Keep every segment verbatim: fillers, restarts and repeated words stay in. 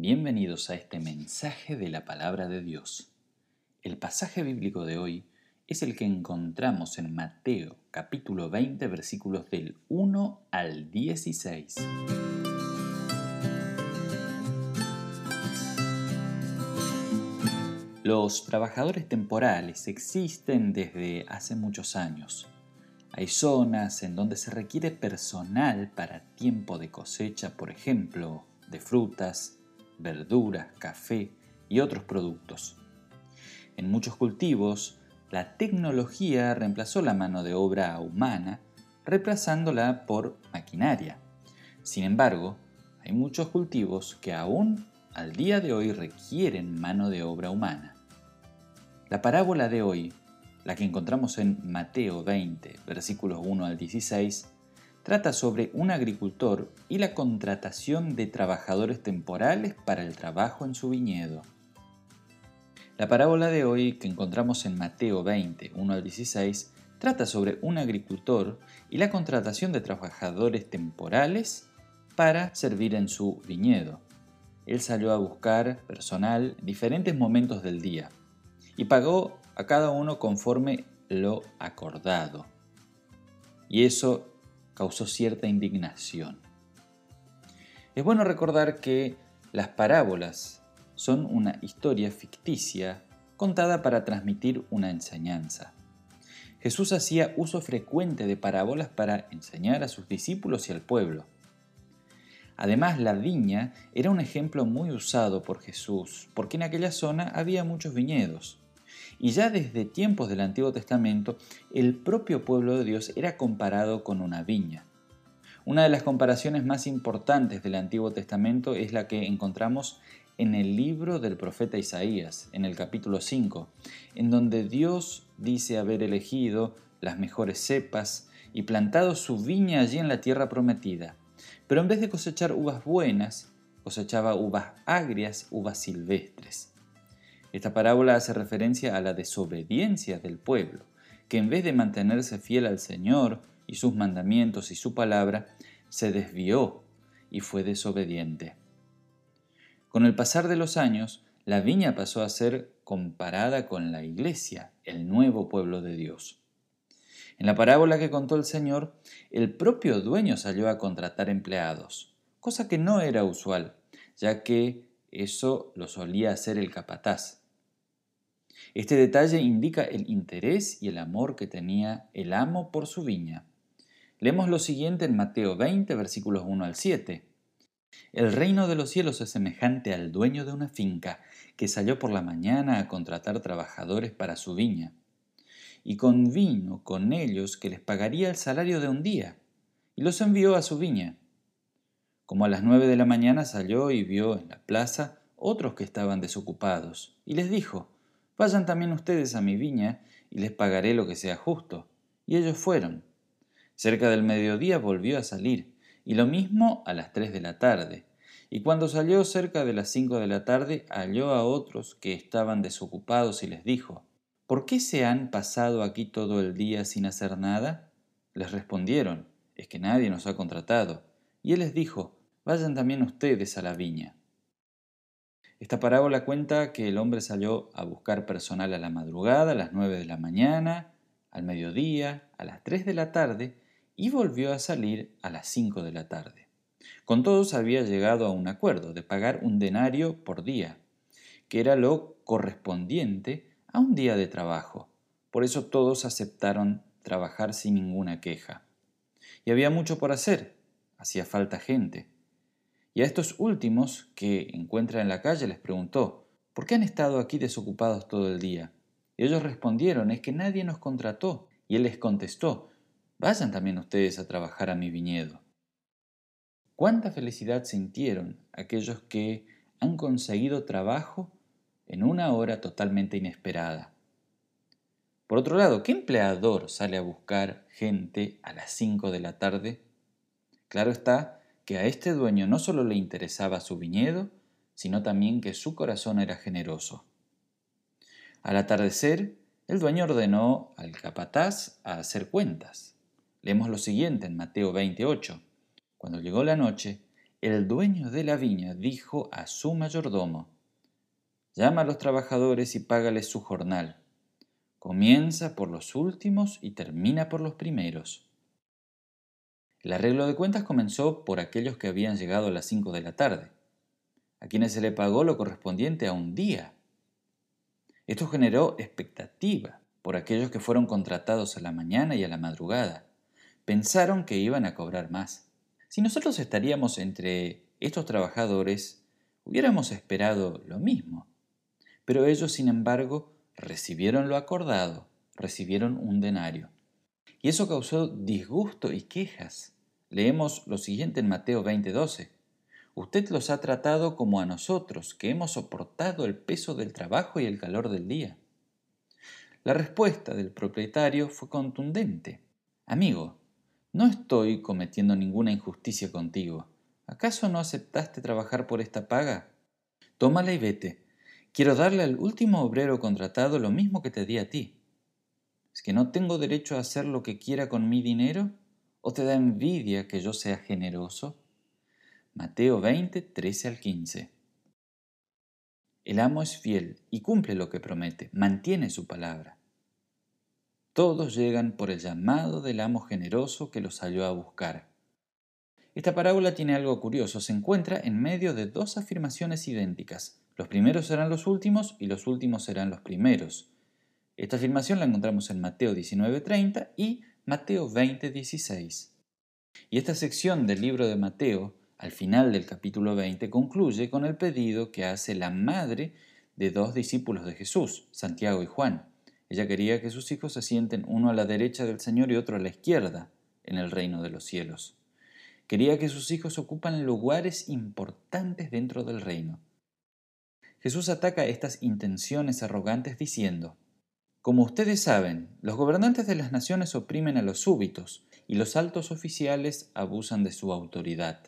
Bienvenidos a este mensaje de la Palabra de Dios. El pasaje bíblico de hoy es el que encontramos en Mateo, capítulo veinte, versículos del uno al dieciséis. Los trabajadores temporales existen desde hace muchos años. Hay zonas en donde se requiere personal para tiempo de cosecha, por ejemplo, de frutas, verduras, café y otros productos. En muchos cultivos, la tecnología reemplazó la mano de obra humana, reemplazándola por maquinaria. Sin embargo, hay muchos cultivos que aún al día de hoy requieren mano de obra humana. La parábola de hoy, la que encontramos en Mateo veinte, versículos uno al dieciséis, trata sobre un agricultor y la contratación de trabajadores temporales para el trabajo en su viñedo. La parábola de hoy, que encontramos en Mateo veinte, uno al dieciséis, trata sobre un agricultor y la contratación de trabajadores temporales para servir en su viñedo. Él salió a buscar personal en diferentes momentos del día y pagó a cada uno conforme lo acordado. Y eso causó cierta indignación. Es bueno recordar que las parábolas son una historia ficticia contada para transmitir una enseñanza. Jesús hacía uso frecuente de parábolas para enseñar a sus discípulos y al pueblo. Además, la viña era un ejemplo muy usado por Jesús, porque en aquella zona había muchos viñedos. Y ya desde tiempos del Antiguo Testamento, el propio pueblo de Dios era comparado con una viña. Una de las comparaciones más importantes del Antiguo Testamento es la que encontramos en el libro del profeta Isaías, en el capítulo cinco, en donde Dios dice haber elegido las mejores cepas y plantado su viña allí en la tierra prometida. Pero en vez de cosechar uvas buenas, cosechaba uvas agrias, uvas silvestres. Esta parábola hace referencia a la desobediencia del pueblo, que en vez de mantenerse fiel al Señor y sus mandamientos y su palabra, se desvió y fue desobediente. Con el pasar de los años, la viña pasó a ser comparada con la iglesia, el nuevo pueblo de Dios. En la parábola que contó el Señor, el propio dueño salió a contratar empleados, cosa que no era usual, ya que eso lo solía hacer el capataz. Este detalle indica el interés y el amor que tenía el amo por su viña. Leemos lo siguiente en Mateo veinte, versículos uno al siete. El reino de los cielos es semejante al dueño de una finca que salió por la mañana a contratar trabajadores para su viña, y convino con ellos que les pagaría el salario de un día, y los envió a su viña. Como a las nueve de la mañana salió y vio en la plaza otros que estaban desocupados, y les dijo, «Vayan también ustedes a mi viña, y les pagaré lo que sea justo». Y ellos fueron. Cerca del mediodía volvió a salir, y lo mismo a las tres de la tarde. Y cuando salió cerca de las cinco de la tarde, halló a otros que estaban desocupados y les dijo, «¿Por qué se han pasado aquí todo el día sin hacer nada?» Les respondieron, «Es que nadie nos ha contratado». Y él les dijo, «Vayan también ustedes a la viña». Esta parábola cuenta que el hombre salió a buscar personal a la madrugada, a las nueve de la mañana, al mediodía, a las tres de la tarde y volvió a salir a las cinco de la tarde. Con todos había llegado a un acuerdo de pagar un denario por día, que era lo correspondiente a un día de trabajo. Por eso todos aceptaron trabajar sin ninguna queja. Y había mucho por hacer, hacía falta gente. Y a estos últimos que encuentra en la calle les preguntó, ¿por qué han estado aquí desocupados todo el día? Y ellos respondieron, es que nadie nos contrató. Y él les contestó, vayan también ustedes a trabajar a mi viñedo. ¿Cuánta felicidad sintieron aquellos que han conseguido trabajo en una hora totalmente inesperada? Por otro lado, ¿qué empleador sale a buscar gente a las cinco de la tarde? Claro está que a este dueño no solo le interesaba su viñedo, sino también que su corazón era generoso. Al atardecer, el dueño ordenó al capataz a hacer cuentas. Leemos lo siguiente en Mateo veintiocho. Cuando llegó la noche, el dueño de la viña dijo a su mayordomo, «Llama a los trabajadores y págales su jornal. Comienza por los últimos y termina por los primeros». El arreglo de cuentas comenzó por aquellos que habían llegado a las cinco de la tarde, a quienes se le pagó lo correspondiente a un día. Esto generó expectativa por aquellos que fueron contratados a la mañana y a la madrugada. Pensaron que iban a cobrar más. Si nosotros estaríamos entre estos trabajadores, hubiéramos esperado lo mismo. Pero ellos, sin embargo, recibieron lo acordado, recibieron un denario. Y eso causó disgusto y quejas. Leemos lo siguiente en Mateo veinte doce. Usted los ha tratado como a nosotros, que hemos soportado el peso del trabajo y el calor del día. La respuesta del propietario fue contundente. Amigo, no estoy cometiendo ninguna injusticia contigo. ¿Acaso no aceptaste trabajar por esta paga? Tómala y vete. Quiero darle al último obrero contratado lo mismo que te di a ti. ¿Es que no tengo derecho a hacer lo que quiera con mi dinero? ¿O te da envidia que yo sea generoso? Mateo veinte, trece al quince. El amo es fiel y cumple lo que promete, mantiene su palabra. Todos llegan por el llamado del amo generoso que los salió a buscar. Esta parábola tiene algo curioso. Se encuentra en medio de dos afirmaciones idénticas. Los primeros serán los últimos y los últimos serán los primeros. Esta afirmación la encontramos en Mateo diecinueve, treinta y Mateo veinte, dieciséis. Y esta sección del libro de Mateo, al final del capítulo veinte, concluye con el pedido que hace la madre de dos discípulos de Jesús, Santiago y Juan. Ella quería que sus hijos se sienten uno a la derecha del Señor y otro a la izquierda en el reino de los cielos. Quería que sus hijos ocupan lugares importantes dentro del reino. Jesús ataca estas intenciones arrogantes diciendo, «Como ustedes saben, los gobernantes de las naciones oprimen a los súbditos y los altos oficiales abusan de su autoridad.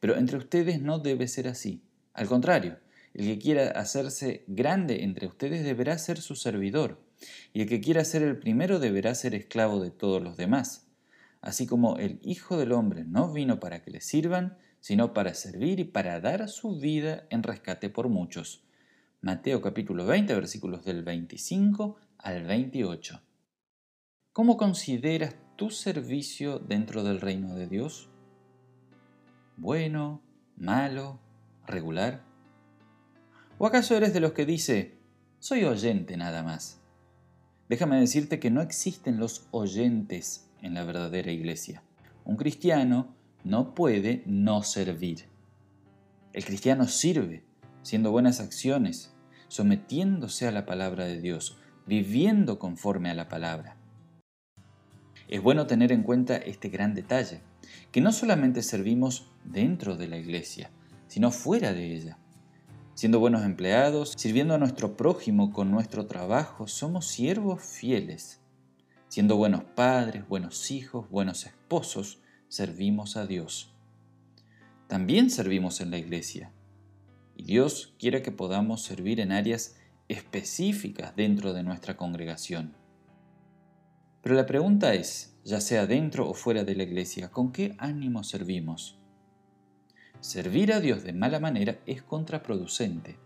Pero entre ustedes no debe ser así. Al contrario, el que quiera hacerse grande entre ustedes deberá ser su servidor». Y el que quiera ser el primero deberá ser esclavo de todos los demás. Así como el Hijo del Hombre no vino para que le sirvan, sino para servir y para dar su vida en rescate por muchos. Mateo capítulo veinte, versículos del veinticinco al veintiocho. ¿Cómo consideras tu servicio dentro del reino de Dios? ¿Bueno, malo, regular? ¿O acaso eres de los que dice, soy oyente nada más? Déjame decirte que no existen los oyentes en la verdadera iglesia. Un cristiano no puede no servir. El cristiano sirve, haciendo buenas acciones, sometiéndose a la palabra de Dios, viviendo conforme a la palabra. Es bueno tener en cuenta este gran detalle, que no solamente servimos dentro de la iglesia, sino fuera de ella. Siendo buenos empleados, sirviendo a nuestro prójimo con nuestro trabajo, somos siervos fieles. Siendo buenos padres, buenos hijos, buenos esposos, servimos a Dios. También servimos en la iglesia. Y Dios quiere que podamos servir en áreas específicas dentro de nuestra congregación. Pero la pregunta es, ya sea dentro o fuera de la iglesia, ¿con qué ánimo servimos? Servir a Dios de mala manera es contraproducente.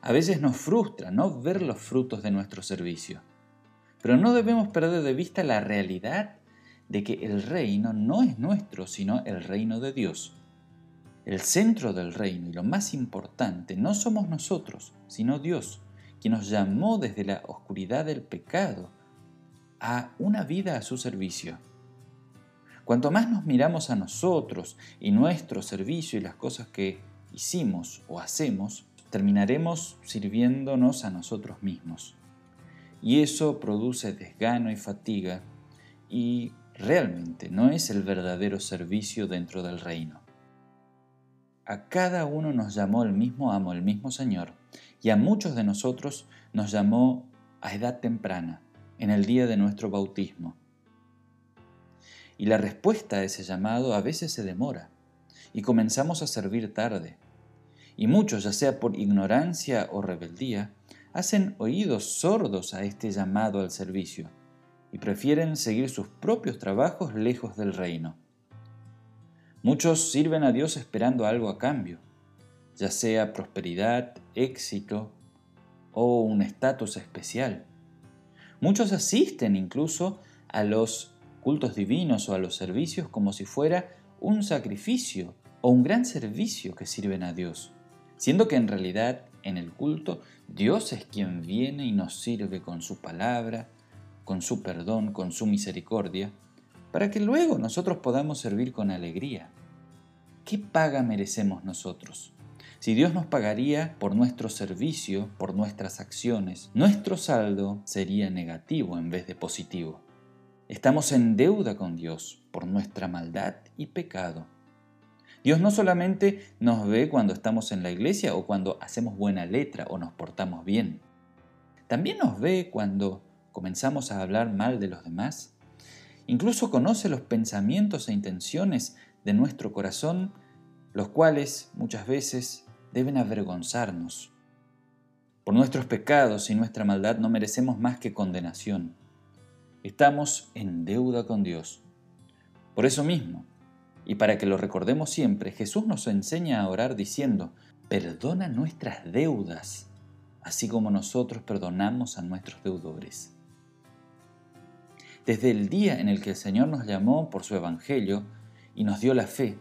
A veces nos frustra no ver los frutos de nuestro servicio, pero no debemos perder de vista la realidad de que el reino no es nuestro, sino el reino de Dios. El centro del reino y lo más importante no somos nosotros, sino Dios, quien nos llamó desde la oscuridad del pecado a una vida a su servicio. Cuanto más nos miramos a nosotros y nuestro servicio y las cosas que hicimos o hacemos, terminaremos sirviéndonos a nosotros mismos. Y eso produce desgano y fatiga y realmente no es el verdadero servicio dentro del reino. A cada uno nos llamó el mismo amo, el mismo Señor, y a muchos de nosotros nos llamó a edad temprana, en el día de nuestro bautismo. Y la respuesta a ese llamado a veces se demora y comenzamos a servir tarde. Y muchos, ya sea por ignorancia o rebeldía, hacen oídos sordos a este llamado al servicio y prefieren seguir sus propios trabajos lejos del reino. Muchos sirven a Dios esperando algo a cambio, ya sea prosperidad, éxito o un estatus especial. Muchos asisten incluso a los cultos divinos o a los servicios como si fuera un sacrificio o un gran servicio que sirven a Dios, siendo que en realidad en el culto Dios es quien viene y nos sirve con su palabra, con su perdón, con su misericordia, para que luego nosotros podamos servir con alegría. ¿Qué paga merecemos nosotros? Si Dios nos pagaría por nuestro servicio, por nuestras acciones, nuestro saldo sería negativo en vez de positivo. Estamos en deuda con Dios por nuestra maldad y pecado. Dios no solamente nos ve cuando estamos en la iglesia o cuando hacemos buena letra o nos portamos bien. También nos ve cuando comenzamos a hablar mal de los demás. Incluso conoce los pensamientos e intenciones de nuestro corazón, los cuales muchas veces deben avergonzarnos. Por nuestros pecados y nuestra maldad no merecemos más que condenación. Estamos en deuda con Dios. Por eso mismo, y para que lo recordemos siempre, Jesús nos enseña a orar diciendo: perdona nuestras deudas, así como nosotros perdonamos a nuestros deudores. Desde el día en el que el Señor nos llamó por su Evangelio y nos dio la fe,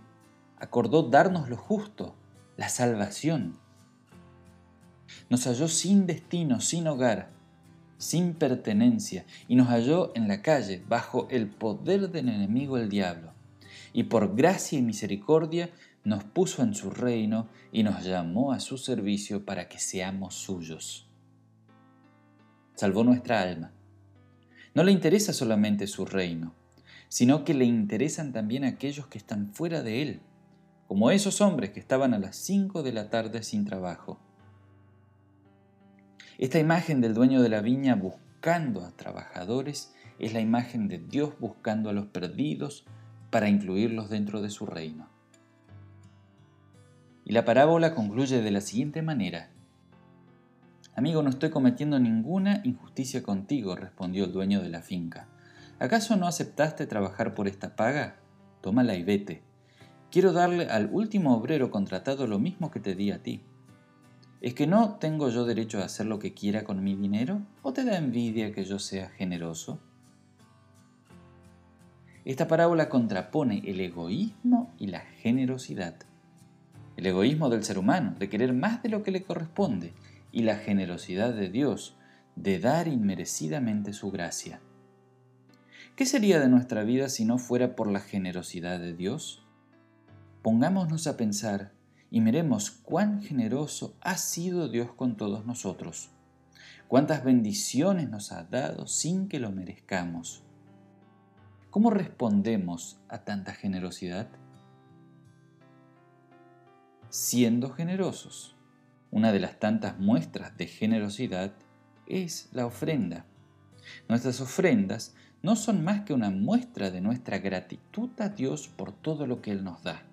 acordó darnos lo justo, la salvación. Nos halló sin destino, sin hogar, sin pertenencia, y nos halló en la calle, bajo el poder del enemigo el diablo. Y por gracia y misericordia nos puso en su reino y nos llamó a su servicio para que seamos suyos. Salvó nuestra alma. No le interesa solamente su reino, sino que le interesan también aquellos que están fuera de él, como esos hombres que estaban a las cinco de la tarde sin trabajo. Esta imagen del dueño de la viña buscando a trabajadores es la imagen de Dios buscando a los perdidos para incluirlos dentro de su reino. Y la parábola concluye de la siguiente manera. Amigo, no estoy cometiendo ninguna injusticia contigo, respondió el dueño de la finca. ¿Acaso no aceptaste trabajar por esta paga? Tómala y vete. Quiero darle al último obrero contratado lo mismo que te di a ti. ¿Es que no tengo yo derecho a hacer lo que quiera con mi dinero? ¿O te da envidia que yo sea generoso? Esta parábola contrapone el egoísmo y la generosidad. El egoísmo del ser humano, de querer más de lo que le corresponde, y la generosidad de Dios, de dar inmerecidamente su gracia. ¿Qué sería de nuestra vida si no fuera por la generosidad de Dios? Pongámonos a pensar y miremos cuán generoso ha sido Dios con todos nosotros. Cuántas bendiciones nos ha dado sin que lo merezcamos. ¿Cómo respondemos a tanta generosidad? Siendo generosos. Una de las tantas muestras de generosidad es la ofrenda. Nuestras ofrendas no son más que una muestra de nuestra gratitud a Dios por todo lo que Él nos da.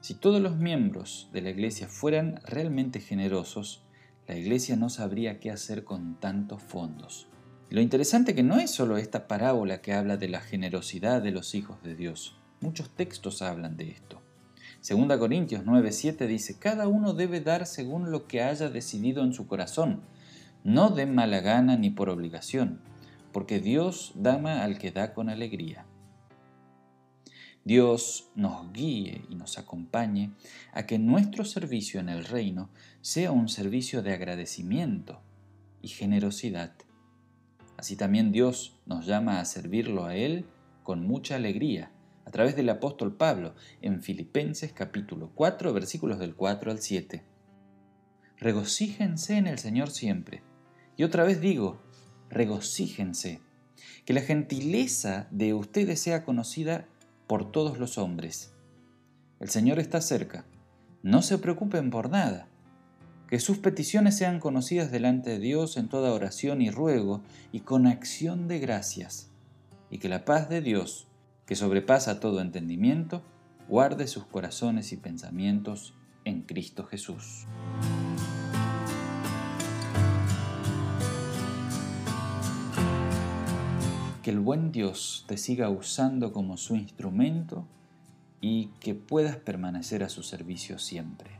Si todos los miembros de la iglesia fueran realmente generosos, la iglesia no sabría qué hacer con tantos fondos. Lo interesante que no es solo esta parábola que habla de la generosidad de los hijos de Dios. Muchos textos hablan de esto. Segunda Corintios nueve siete dice: cada uno debe dar según lo que haya decidido en su corazón, no de mala gana ni por obligación, porque Dios ama al que da con alegría. Dios nos guíe y nos acompañe a que nuestro servicio en el reino sea un servicio de agradecimiento y generosidad. Así también Dios nos llama a servirlo a Él con mucha alegría, a través del apóstol Pablo, en Filipenses capítulo cuatro, versículos del cuatro al siete. Regocíjense en el Señor siempre. Y otra vez digo, regocíjense. Que la gentileza de ustedes sea conocida por todos los hombres. El Señor está cerca. No se preocupen por nada. Que sus peticiones sean conocidas delante de Dios en toda oración y ruego y con acción de gracias. Y que la paz de Dios, que sobrepasa todo entendimiento, guarde sus corazones y pensamientos en Cristo Jesús. que el buen Dios te siga usando como su instrumento y que puedas permanecer a su servicio siempre.